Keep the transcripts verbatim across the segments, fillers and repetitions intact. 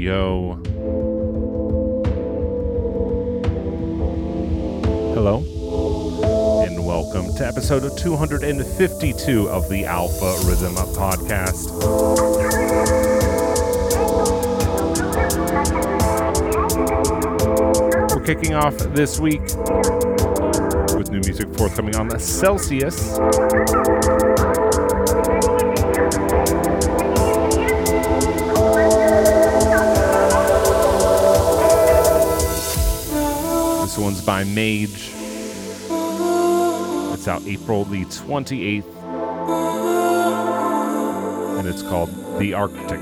yo. Hello, and welcome to episode two hundred fifty-two of the Alpha Rhythm Podcast. Kicking off this week with new music forthcoming on Celsius. This one's by Mage. It's out April the twenty-eighth, and it's called The Arctic.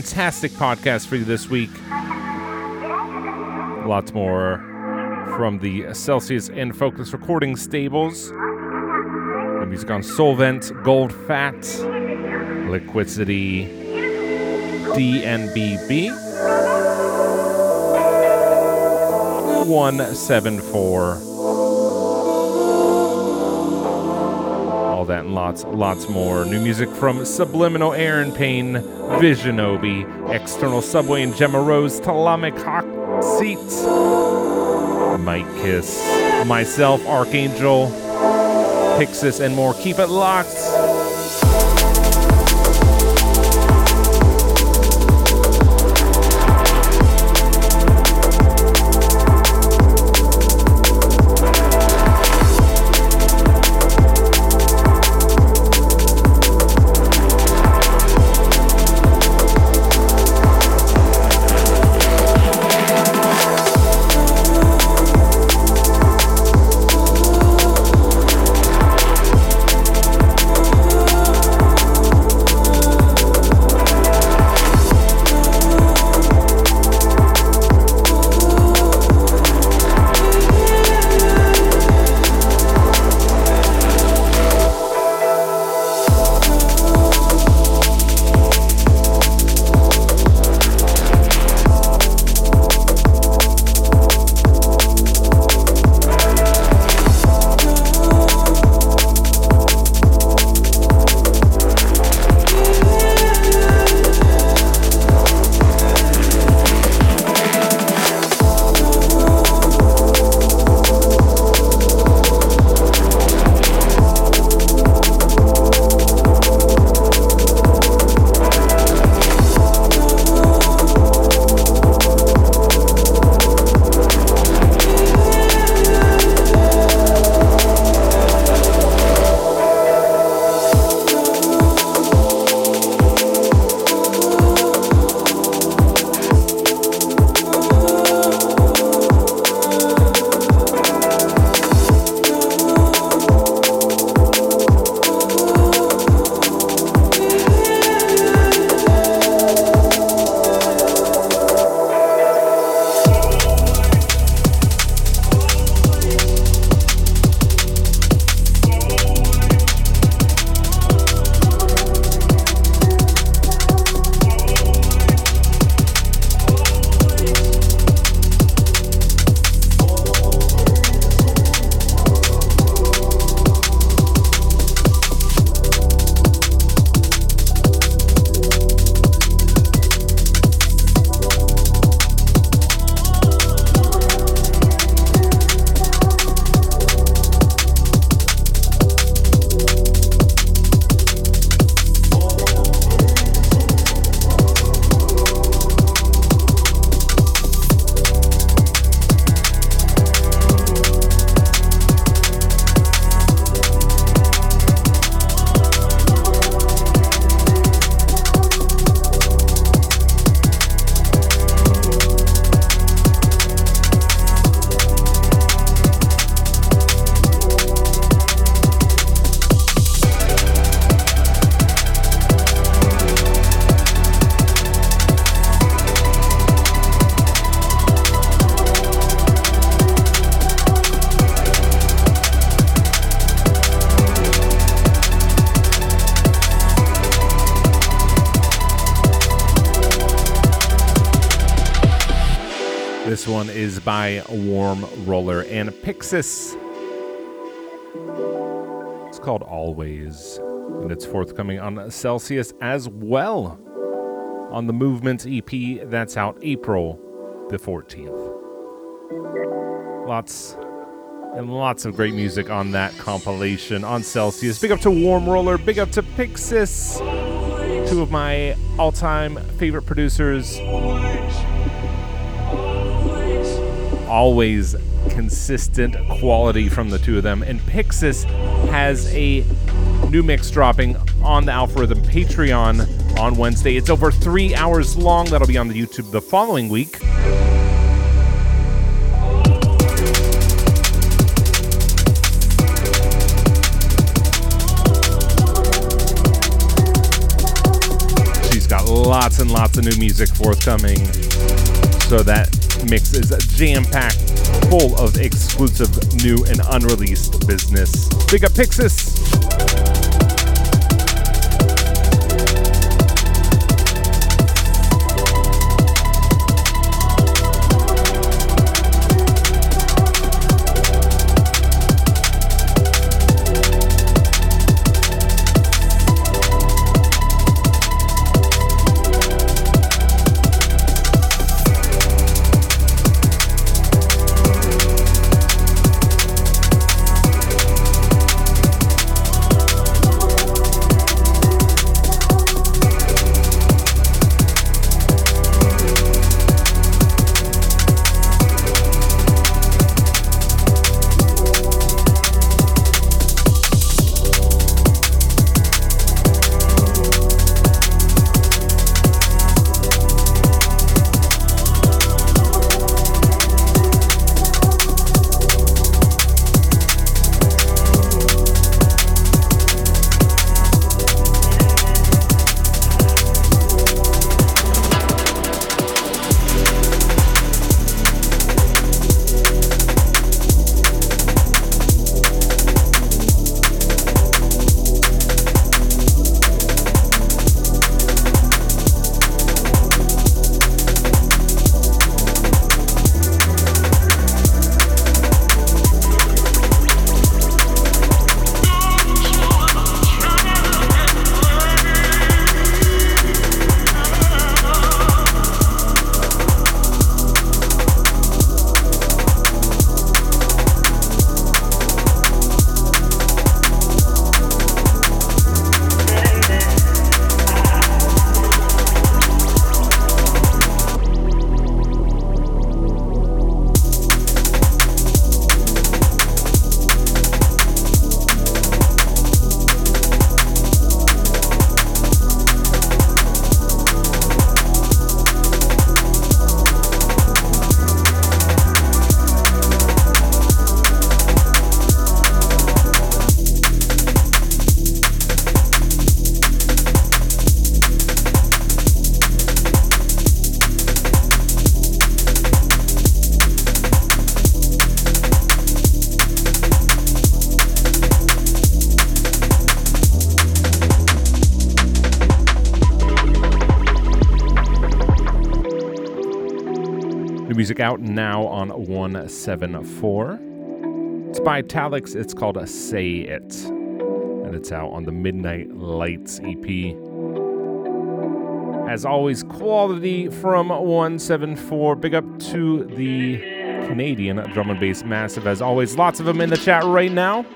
Fantastic podcast for you this week. Lots more from the Celsius and Fokuz recording stables. The music on Soulvent, Goldfat, Liquicity, D N B B, one seven four. All that and lots, lots more. New music from Subliminal, Aaron Payne, Vision Obi, External Subway and Gemma Rose, Telomic, Hocseat, Might Kiss, myself, Archangel, Pyxis, and more. Keep it locked. This one is by Warm Roller and Pyxis. It's called Always, and it's forthcoming on Celsius as well on the Movements E P that's out April the fourteenth. Lots and lots of great music on that compilation on Celsius. Big up to Warm Roller, big up to Pyxis, two of my all-time favorite producers. Always consistent quality from the two of them. And Pyxis has a new mix dropping on the Alpha Rhythm Patreon on Wednesday. It's over three hours long. That'll be on the YouTube the following week. She's got lots and lots of new music forthcoming. So that mix is jam-packed, full of exclusive new and unreleased business. Big up Pyxis! Out now on one seven four. It's by Talix. It's called a Say It, and it's out on the Midnight Lights E P. As always, quality from one seven four. Big up to the Canadian drum and bass massive. As always, lots of them in the chat right now.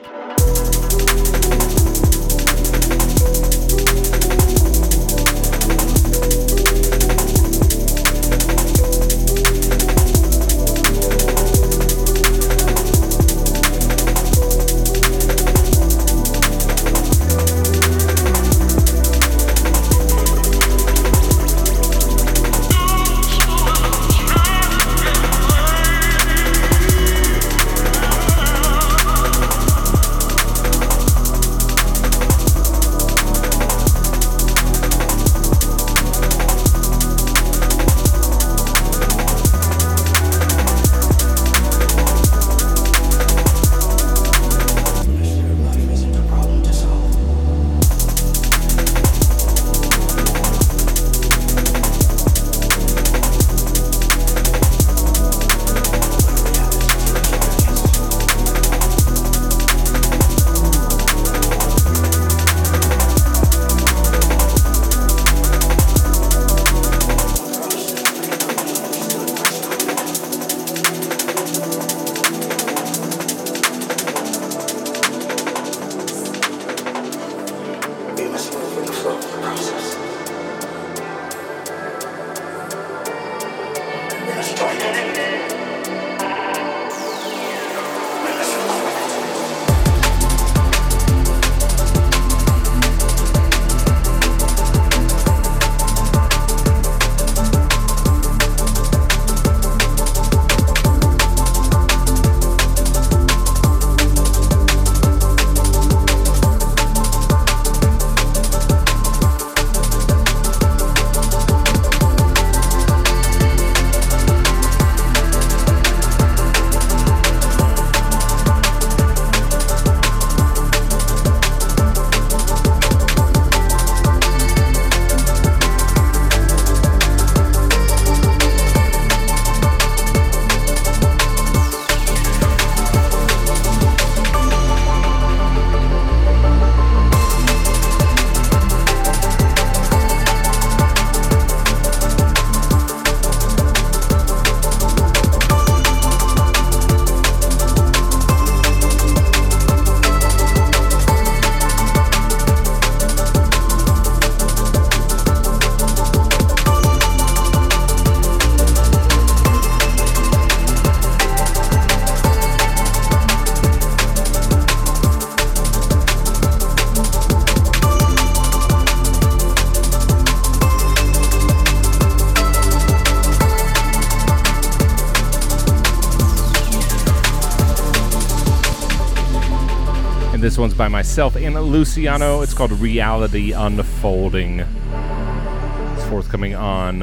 This one's by myself and Luciano. It's called Reality Unfolding. It's forthcoming on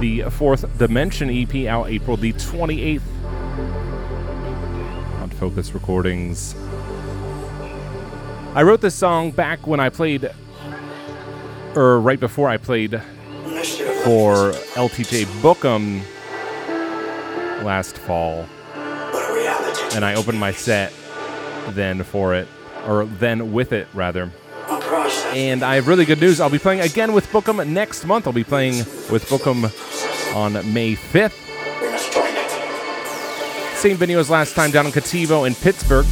the Fourth Dimension E P, out April the twenty-eighth on Fokuz Recordings. I wrote this song back when I played, or right before I played for L T J Bukem last fall. And I opened my set then for it, or then with it, rather. And I have really good news. I'll be playing again with Bukem next month. I'll be playing with Bukem on May fifth. Same venue as last time, down in Cattivo in Pittsburgh.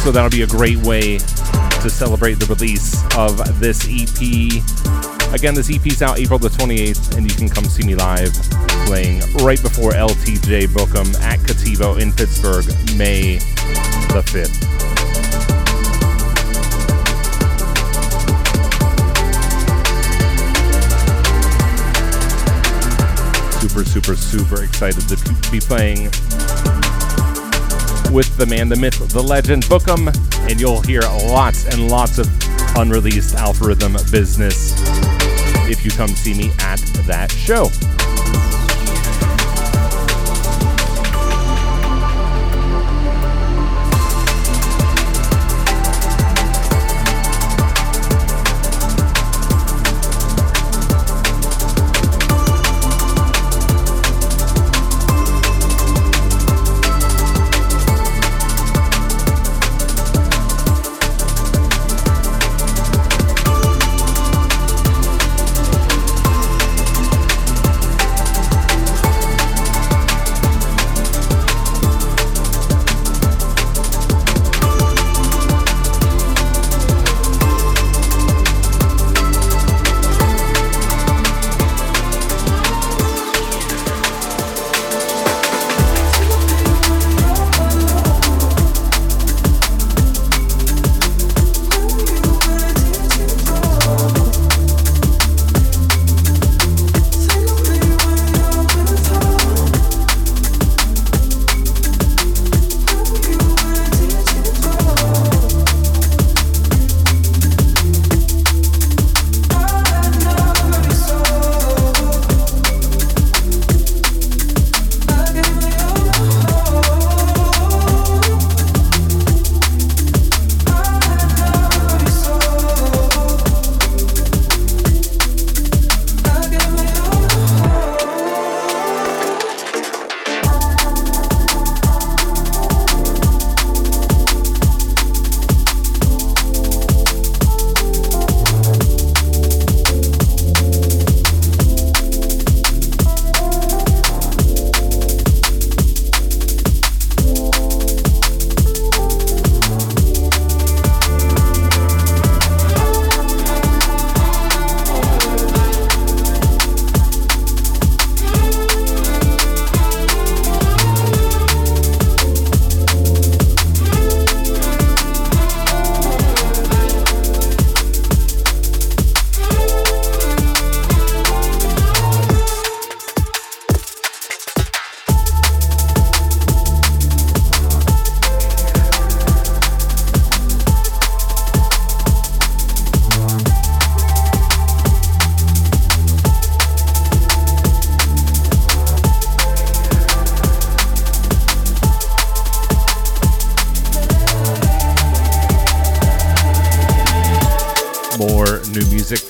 So that'll be a great way to celebrate the release of this E P. Again, this E P's out April the twenty-eighth, and you can come see me live playing right before L T J Bukem at Cattivo in Pittsburgh, May the fifth. Super, super, super excited to be playing with the man, the myth, the legend, Bukem, and you'll hear lots and lots of unreleased Alpha Rhythm business if you come see me at that show.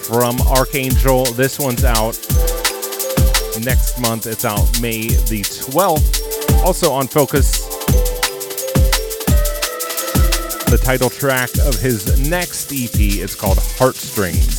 From Archangel. This one's out next month. It's out May the twelfth. Also on Fokuz, the title track of his next E P. It's called Heartstrings.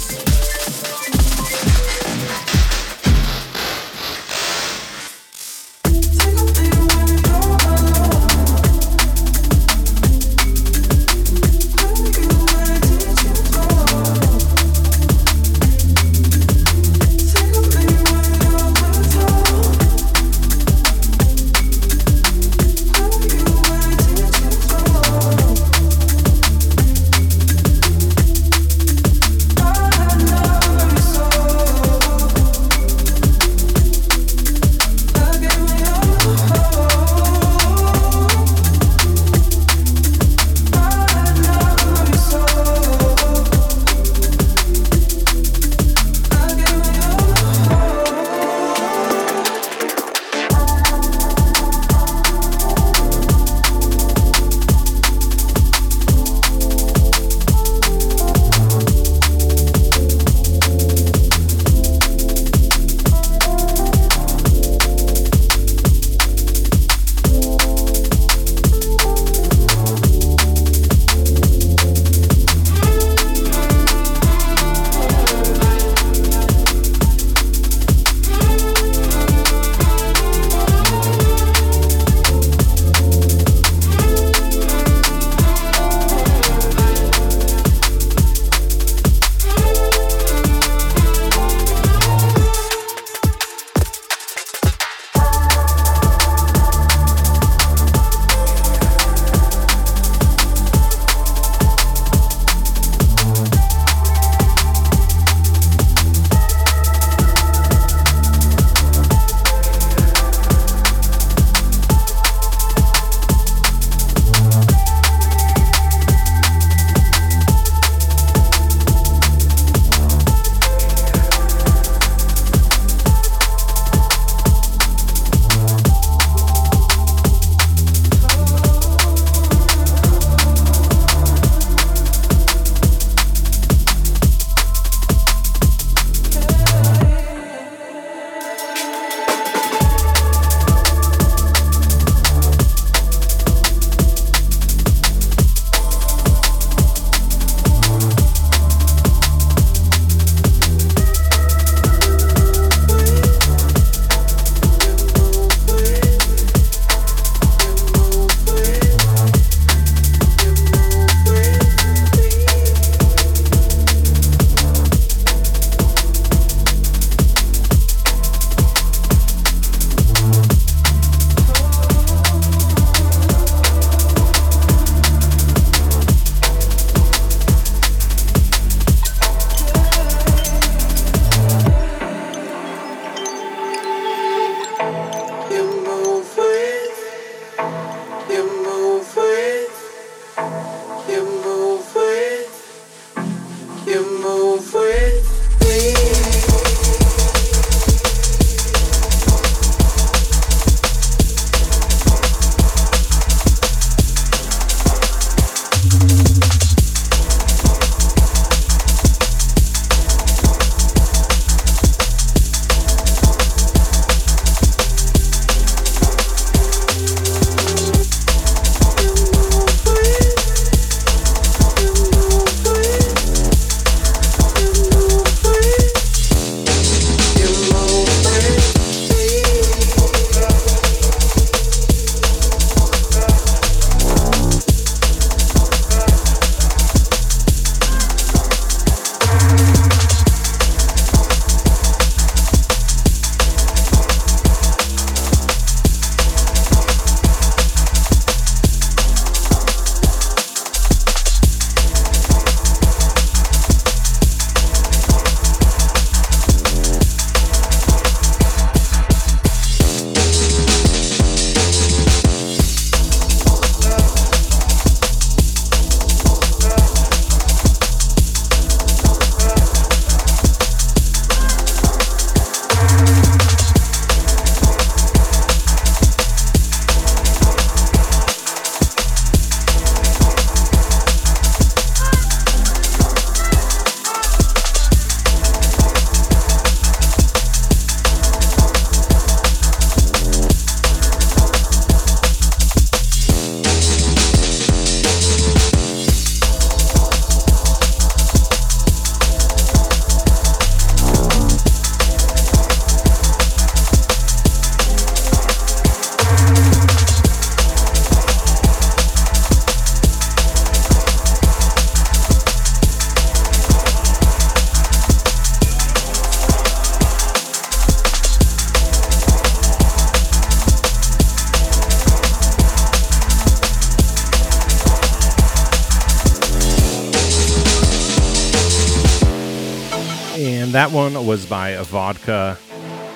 and that one was by Vodkah.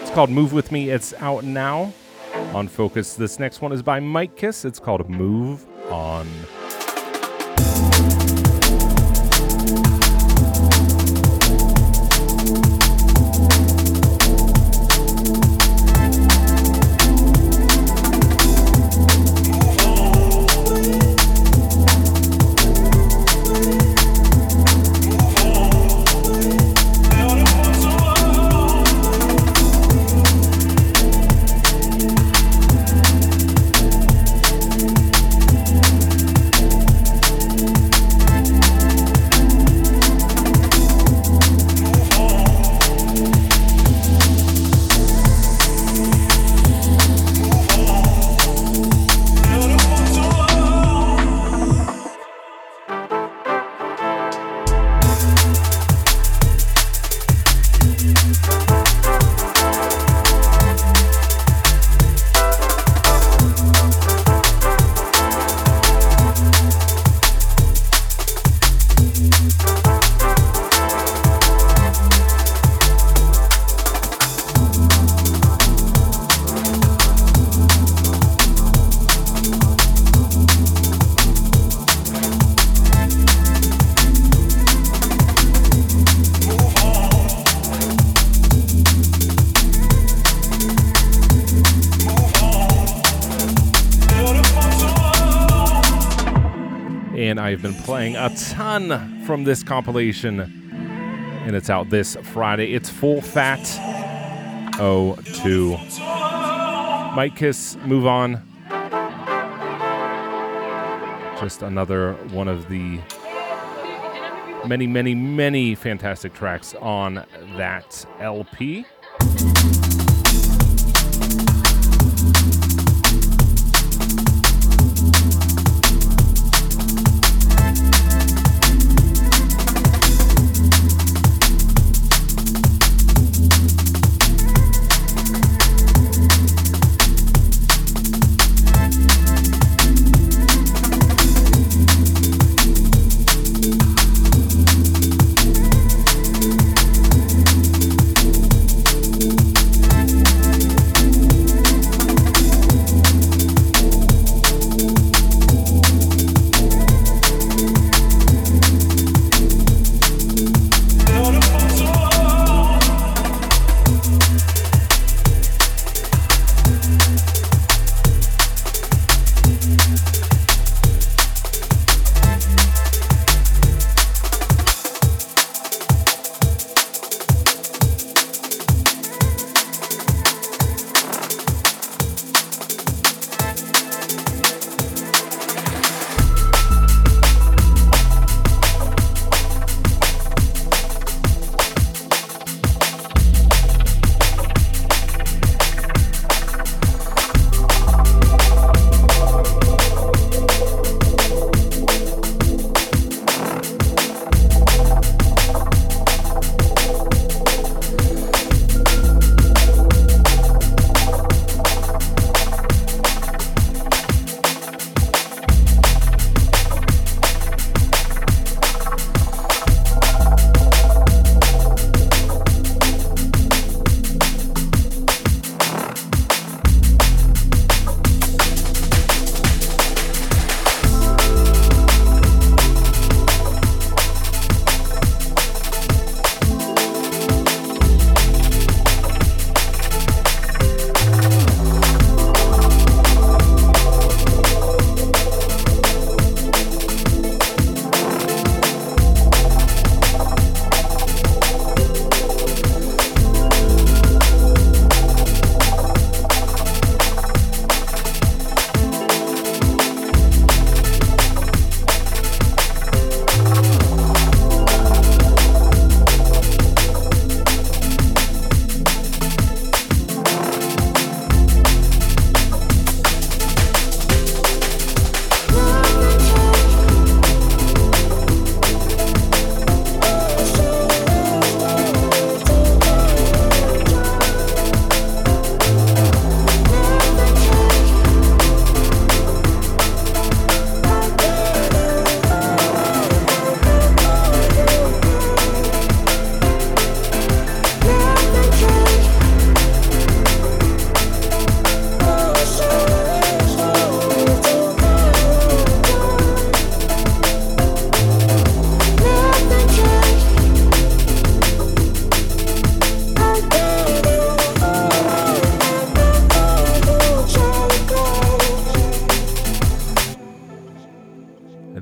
It's called Move With Me. It's out now on Fokuz. This next one is by Might Kiss. It's called Move On. I've been playing a ton from this compilation, and it's out this Friday. It's Full Fat oh two. Might Kiss, Move On. Just another one of the many, many, many fantastic tracks on that L P.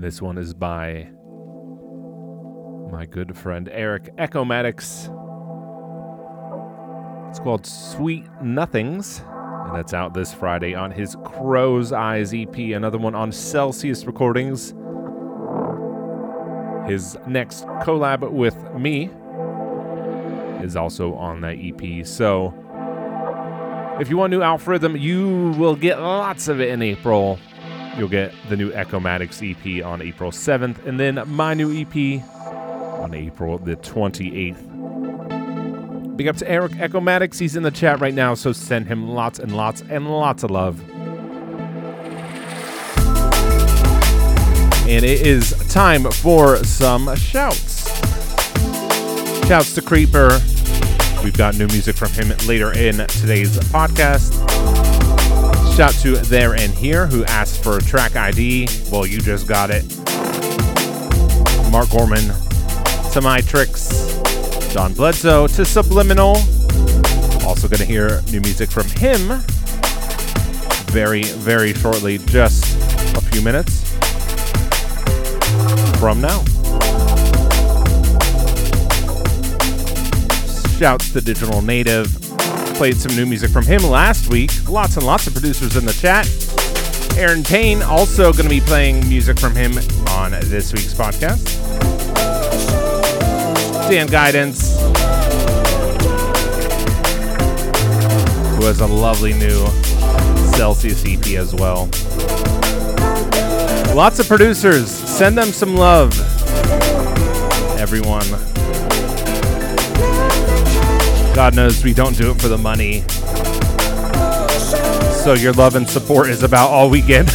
And this one is by my good friend Eric Echomatics. It's called Sweet Nothings, and that's out this Friday on his Crow's Eyes E P. Another one on Celsius Recordings. His next collab with me is also on that E P. So if you want new Alpha Rhythm, you will get lots of it in April. You'll get the new Echomatics E P on April seventh, and then my new E P on April the twenty-eighth. Big up to Eric Echomatics. He's in the chat right now, so send him lots and lots and lots of love. And it is time for some shouts. Shouts to Kr thirty-three per. We've got new music from him later in today's podcast. Shout to There and Here, who asked for track I D. Well, you just got it. Mark Gorman, to My Tricks, John Bledsoe, to Subliminal. Also going to hear new music from him very, very shortly, just a few minutes from now. Shouts to Digital Native. Played some new music from him last week. Lots and lots of producers in the chat. Aaron Payne also going to be playing music from him on this week's podcast. Dan Guidance, who has a lovely new Celsius E P as well. Lots of producers. Send them some love, everyone. God knows we don't do it for the money. So your love and support is about all we get.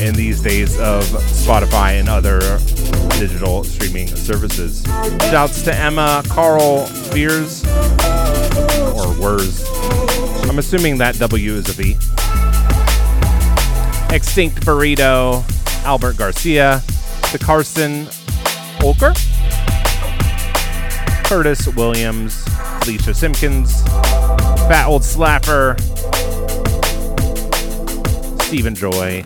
In these days of Spotify and other digital streaming services. Shouts to Emma, Carl, Beers, or Wurs. I'm assuming that W is a V. Extinct Burrito, Albert Garcia, to Carson Olker, Curtis Williams, Alicia Simpkins, Fat Old Slapper, Stephen Joy,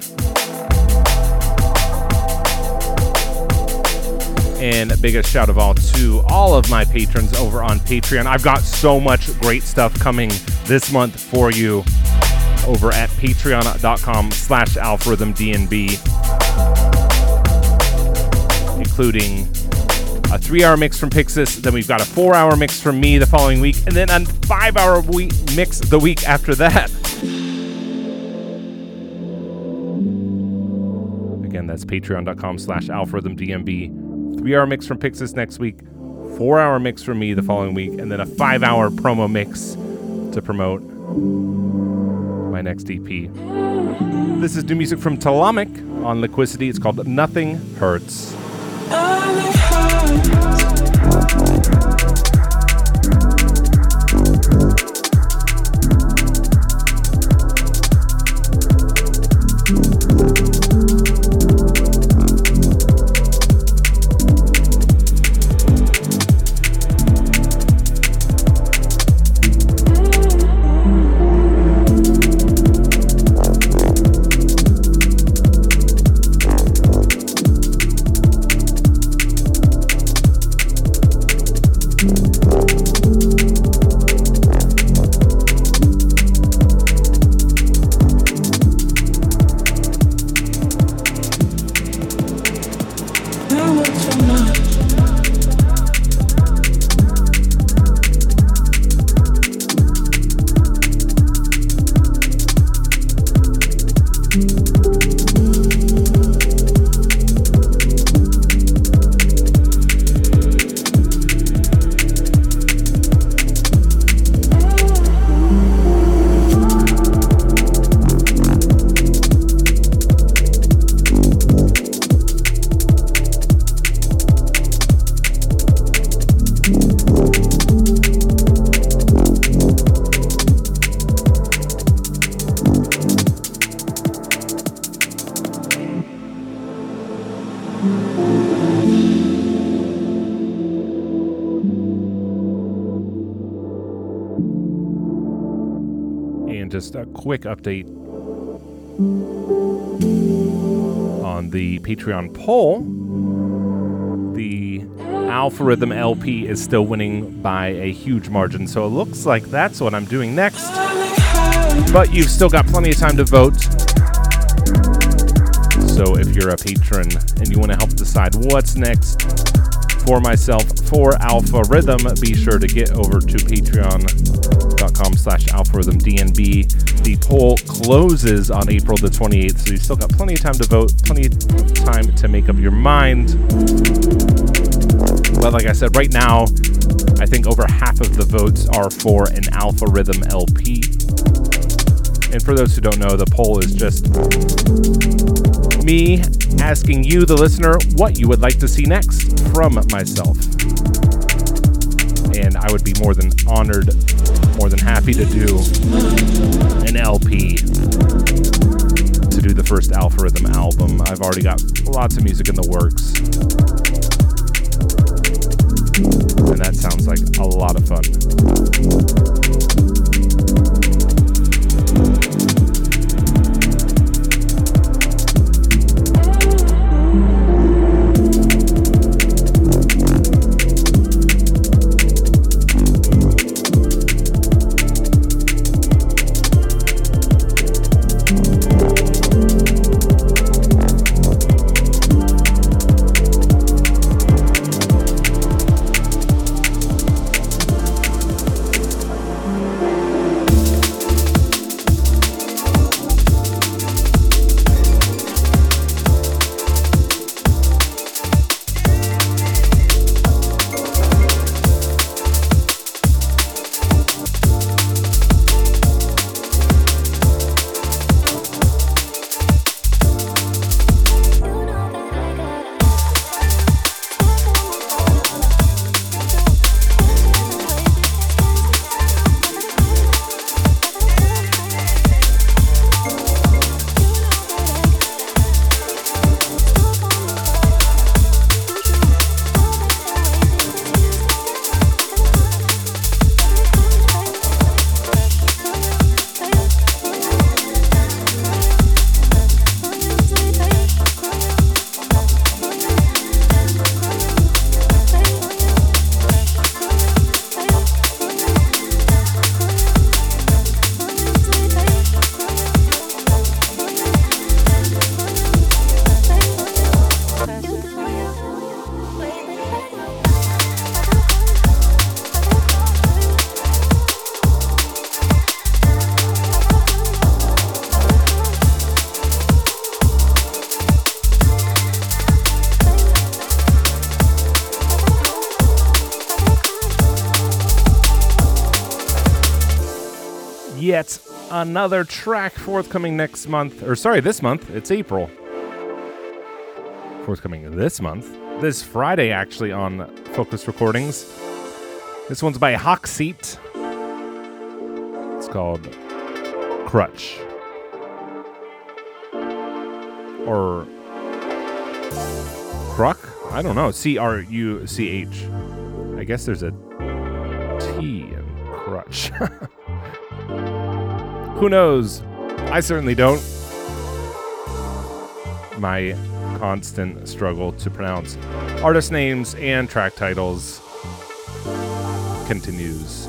and biggest shout of all to all of my patrons over on Patreon. I've got so much great stuff coming this month for you over at patreon.com slash alpharhythmdnb, including a three-hour mix from Pyxis, then we've got a four-hour mix from me the following week, and then a five-hour we- mix the week after that. Again, that's patreon.com slash alpharhythmdnb. Three-hour mix from Pyxis next week, four-hour mix from me the following week, and then a five-hour promo mix to promote my next E P. This is new music from Telomic on Liquicity. It's called Nothing Hurts. Quick update On the Patreon poll, the Alpha Rhythm L P is still winning by a huge margin, so it looks like that's what I'm doing next. But you've still got plenty of time to vote. So if you're a patron and you want to help decide what's next for myself, for Alpha Rhythm, be sure to get over to patreon.com slash alpharhythmdnb. The poll closes on April the twenty-eighth, so you've still got plenty of time to vote, plenty of time to make up your mind. But like I said, right now, I think over half of the votes are for an Alpha Rhythm L P. And for those who don't know, the poll is just me asking you, the listener, what you would like to see next from myself. And I would be more than honored, more than happy to do an L P, to do the first Alpha Rhythm album. I've already got lots of music in the works. And that sounds like a lot of fun. Another track forthcoming next month, or sorry, this month. It's April. Forthcoming this month, this Friday actually, on Fokuz Recordings. This one's by Hocseat. It's called Crutch. Or Cruck? I don't know. C R U C H. I guess there's a T in Crutch. Who knows? I certainly don't. My constant struggle to pronounce artist names and track titles continues.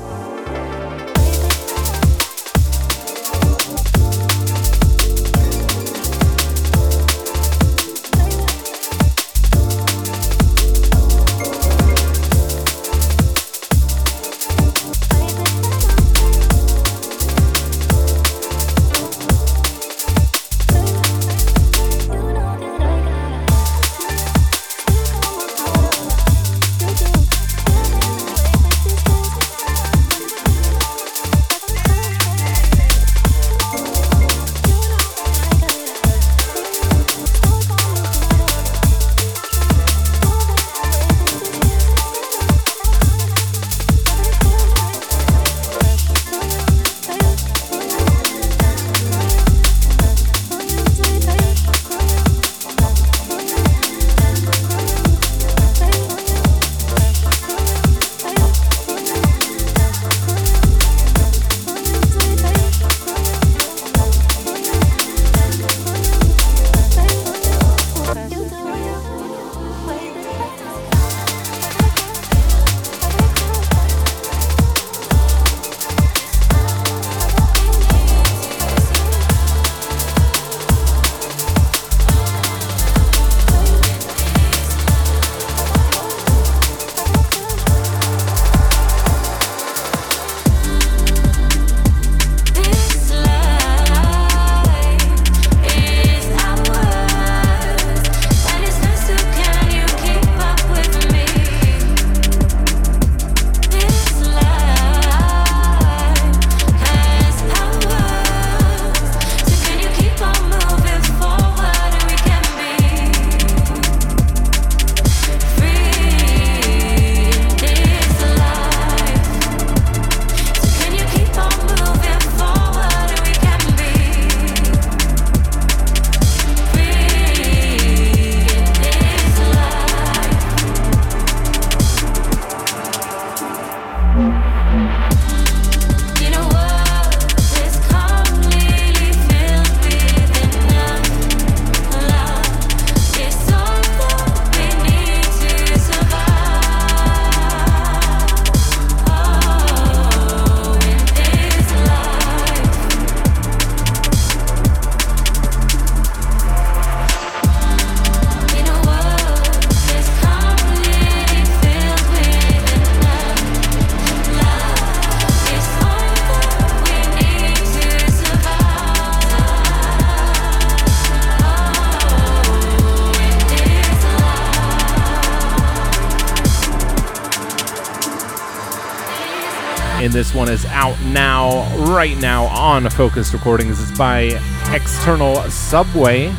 and this one is out now, right now, on Focused Recordings. It's by External Subway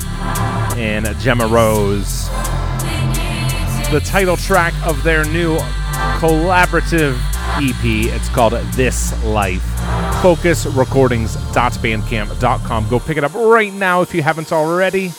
and Gemma Rose. The title track of their new collaborative E P, it's called This Life. focus recordings dot bandcamp dot com. Go pick it up right now if you haven't already.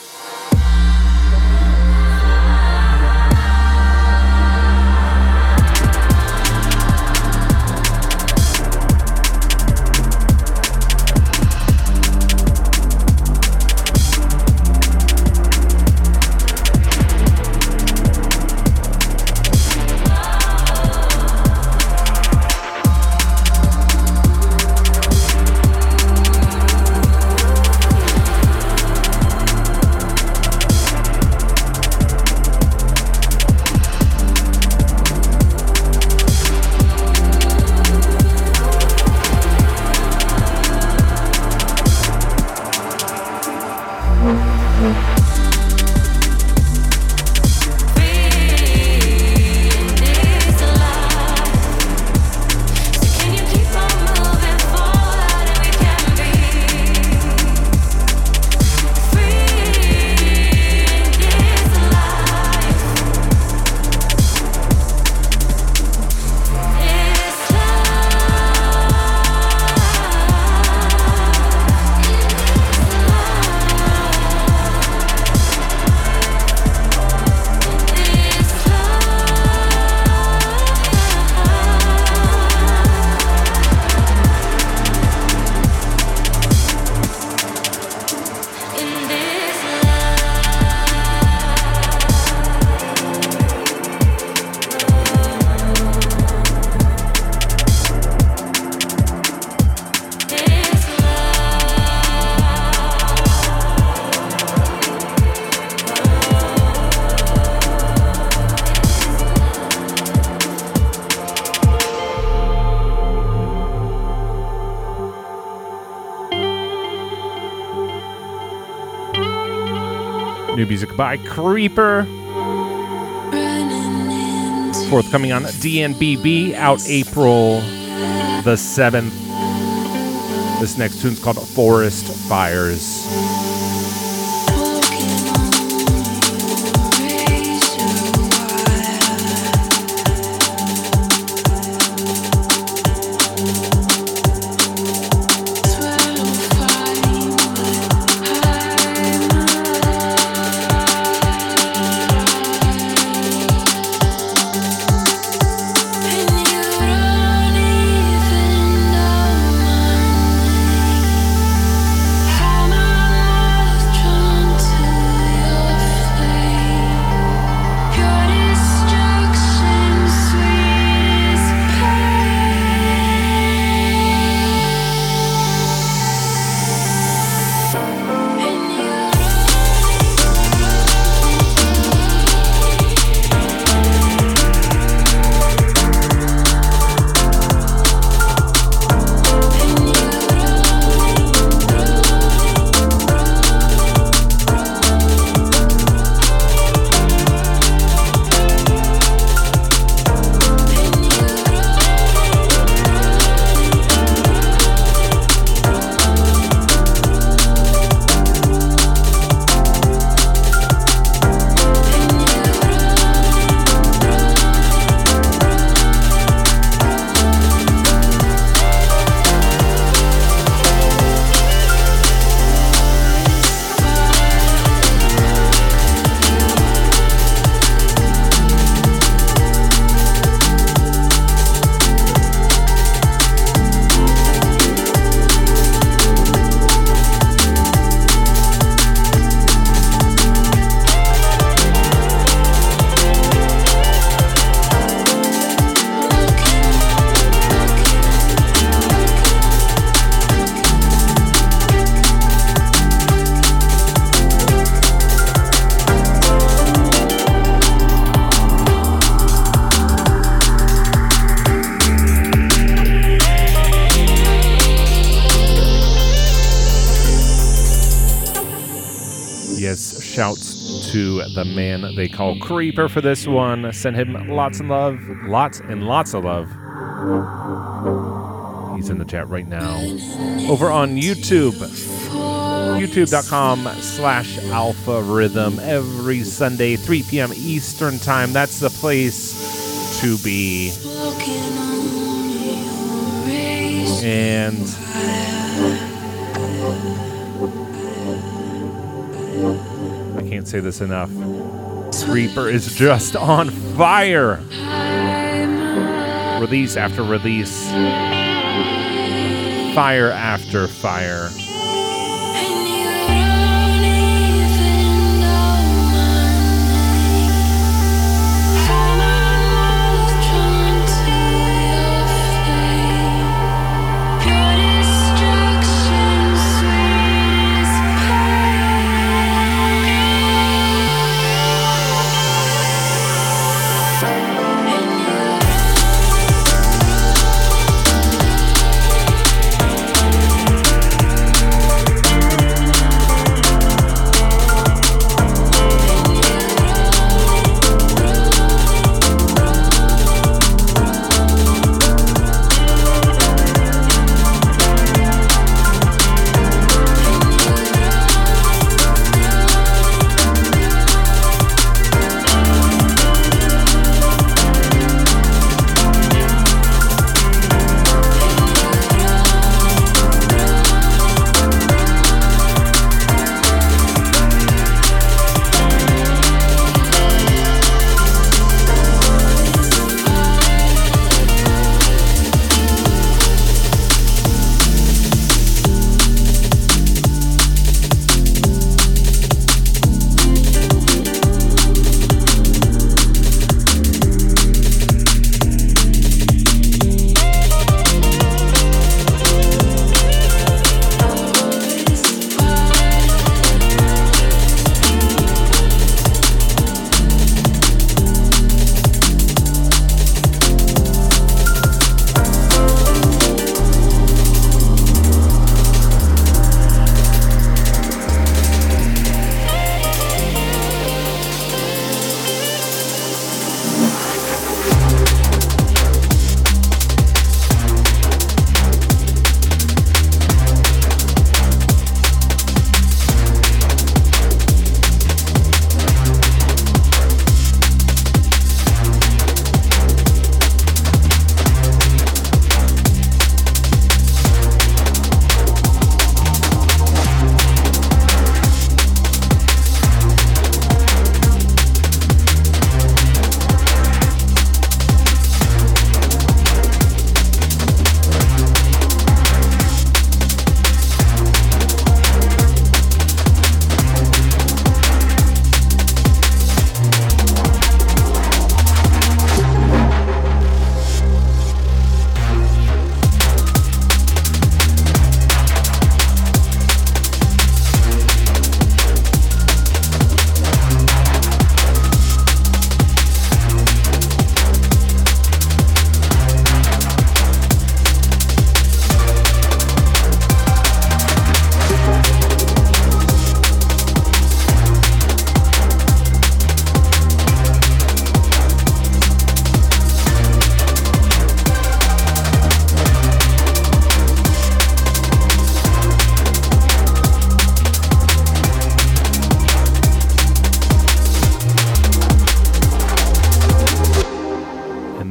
Music by Kr thirty-three per, forthcoming on D N B B, out April the seventh. This next tune's called Forest Fires. Shouts to the man they call Creeper for this one. Send him lots and love, lots and lots of love. He's in the chat right now. Over on YouTube, youtube.com slash Alpha Rhythm every Sunday, three p.m. Eastern Time. That's the place to be. And I can't say this enough. Reaper is just on fire. Release after release. Fire after fire.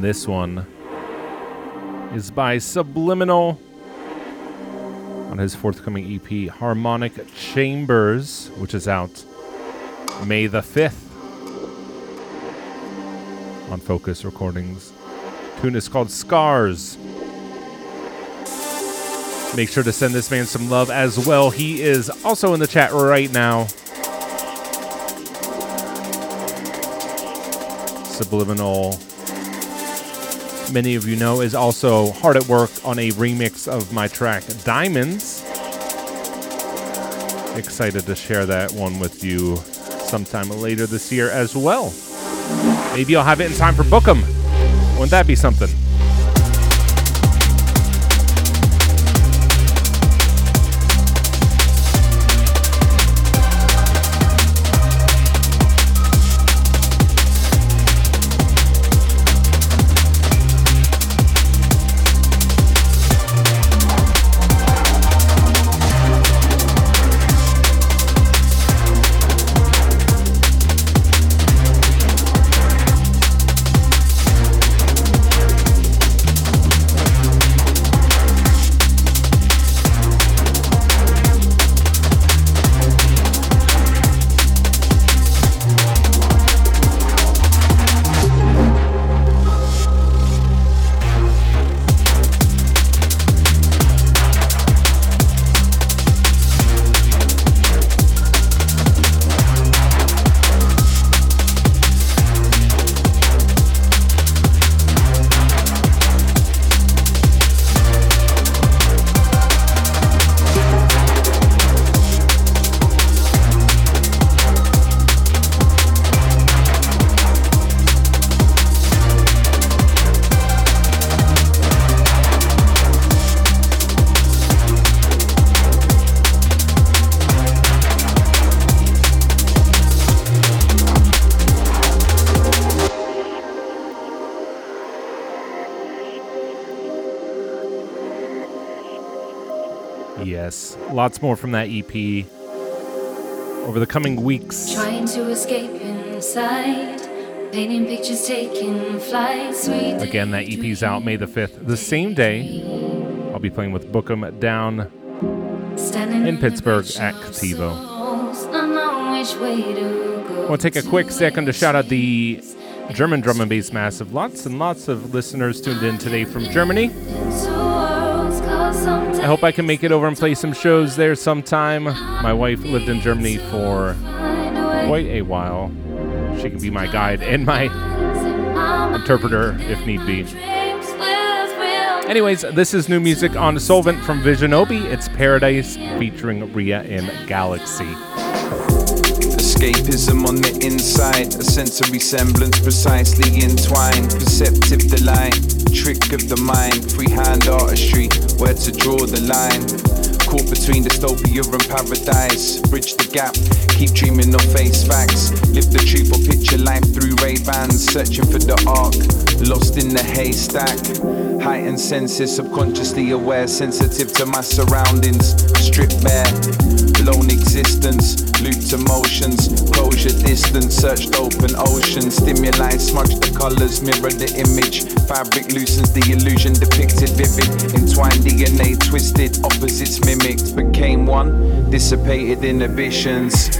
This one is by Subliminal on his forthcoming E P, Harmonic Chambers, which is out May the fifth on Fokuz Recordings. The tune is called Scars. Make sure to send this man some love as well. He is also in the chat right now. Subliminal, many of you know, is also hard at work on a remix of my track Diamonds. Excited to share that one with you sometime later this year as well. Maybe I'll have it in time for Bukem. Wouldn't that be something? Yes, lots more from that E P over the coming weeks. Trying to escape inside, painting pictures, taking flight. Sweet. Again, that E P's out May the fifth. The same day, I'll be playing with Bukem down Standing in Pittsburgh at Cattivo. I want to take a quick second to shout out the German drum and bass massive. Lots and lots of listeners tuned in today from Germany. I hope I can make it over and play some shows there sometime. My wife lived in Germany for quite a while. She can be my guide and my interpreter if need be. Anyways, this is new music on Soulvent from Vision Obi. It's Paradise featuring Ria and Galaxy. Escapism on the inside, a sense of resemblance precisely entwined, perceptive delight, trick of the mind, freehand artistry, where to draw the line, caught between dystopia and paradise, bridge the gap, keep dreaming of face facts, live the truth or picture life through Ray-Bans, searching for the arc, lost in the haystack, heightened senses, subconsciously aware, sensitive to my surroundings, stripped bare, lone existence, looped emotions, closure distance, searched open ocean, stimuli smudge the colours, mirror the image, fabric loosens the illusion depicted vivid, entwined D N A twisted, opposites mimicked, became one, dissipated inhibitions.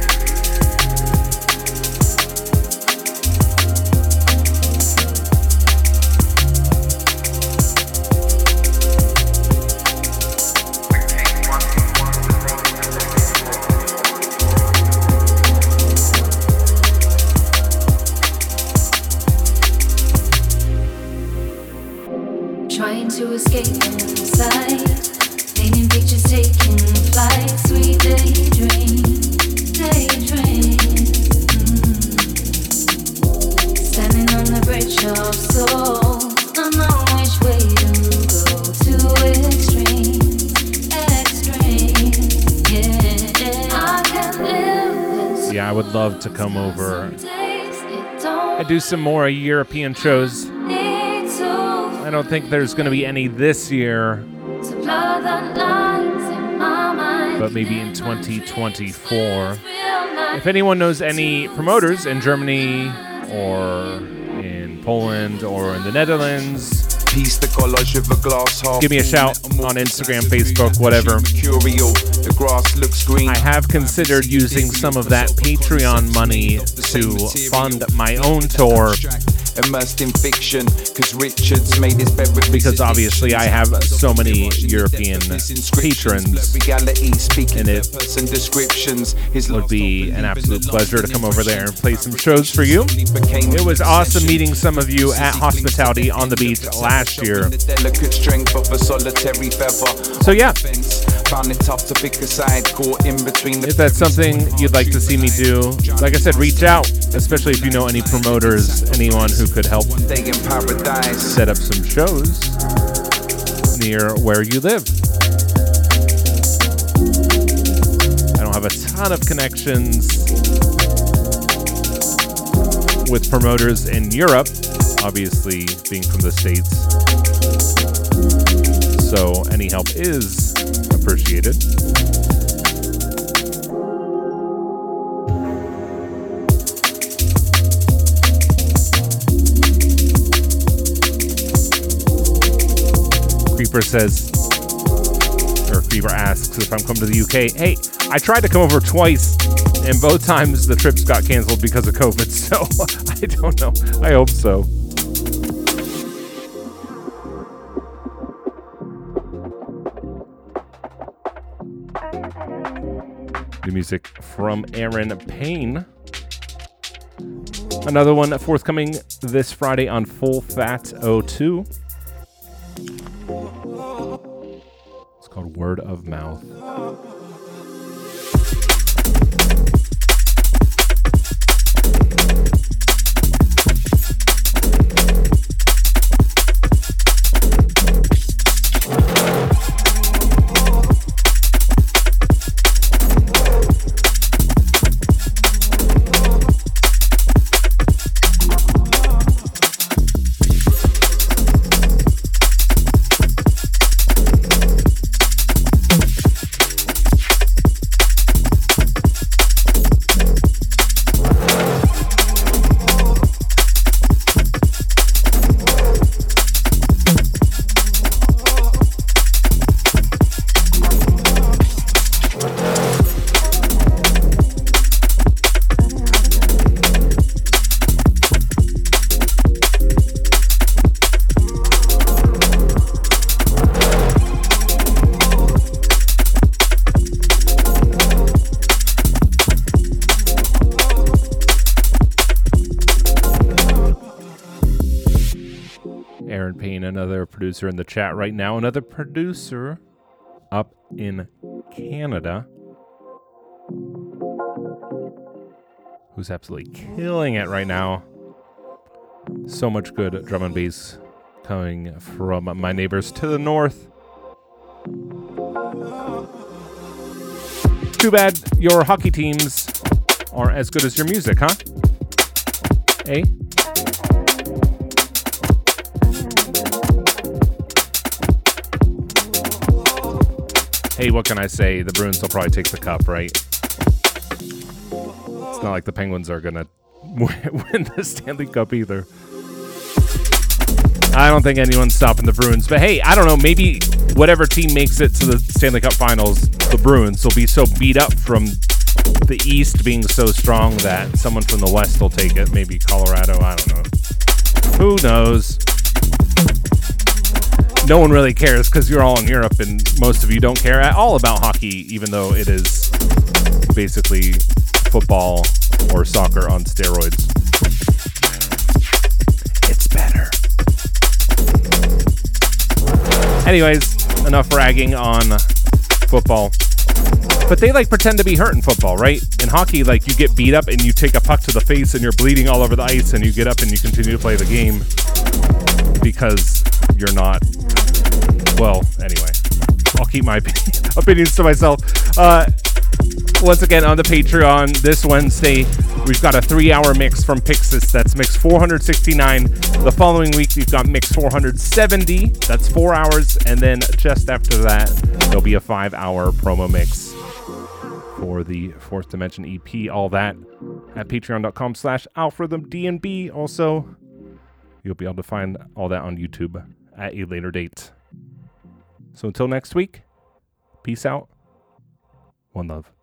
Love to come over. I do some more European shows. I don't think there's going to be any this year, but maybe in twenty twenty-four. If anyone knows any promoters in Germany or in Poland or in the Netherlands, give me a shout on Instagram, Facebook, whatever. I have considered using some of that Patreon money to fund my own tour, because obviously I have so many European patrons, and it would be an absolute pleasure to come over there and play some shows for you. It was awesome meeting some of you at Hospitality on the Beach last year. So yeah, if that's something you'd like to see me do, like I said, reach out, especially if you know any promoters, anyone who could help set up some shows near where you live. I don't have a ton of connections with promoters in Europe, obviously being from the States, so any help is appreciated. Creeper says, or Creeper asks if I'm coming to the U K. Hey, I tried to come over twice, and both times the trips got canceled because of COVID, so I don't know. I hope so. New music from Aaron Payne. Another one forthcoming this Friday on Full Fat oh two. It's called Word of Mouth. Aaron Payne, another producer in the chat right now, another producer up in Canada who's absolutely killing it right now. So much good drum and bass coming from my neighbors to the north. Too bad your hockey teams aren't as good as your music, huh? Eh? Hey, what can I say? The Bruins will probably take the cup, right? It's not like the Penguins are going to win the Stanley Cup either. I don't think anyone's stopping the Bruins, but hey, I don't know, maybe whatever team makes it to the Stanley Cup Finals, the Bruins will be so beat up from the East being so strong that someone from the West will take it, maybe Colorado, I don't know. Who knows? No one really cares because you're all in Europe and most of you don't care at all about hockey, even though it is basically football or soccer on steroids. It's better. Anyways, enough ragging on football. But they like pretend to be hurt in football, right? In hockey, like you get beat up and you take a puck to the face and you're bleeding all over the ice and you get up and you continue to play the game because you're not. Well, anyway, I'll keep my opinions to myself. Uh, once again, on the Patreon this Wednesday, we've got a three-hour mix from Pyxis. That's mix four hundred sixty-nine. The following week, we've got mix four hundred seventy. That's four hours. And then just after that, there'll be a five-hour promo mix for the Fourth Dimension E P. All that at patreon.com slash alpharhythmdnb. Also, you'll be able to find all that on YouTube at a later date. So until next week, peace out. One love.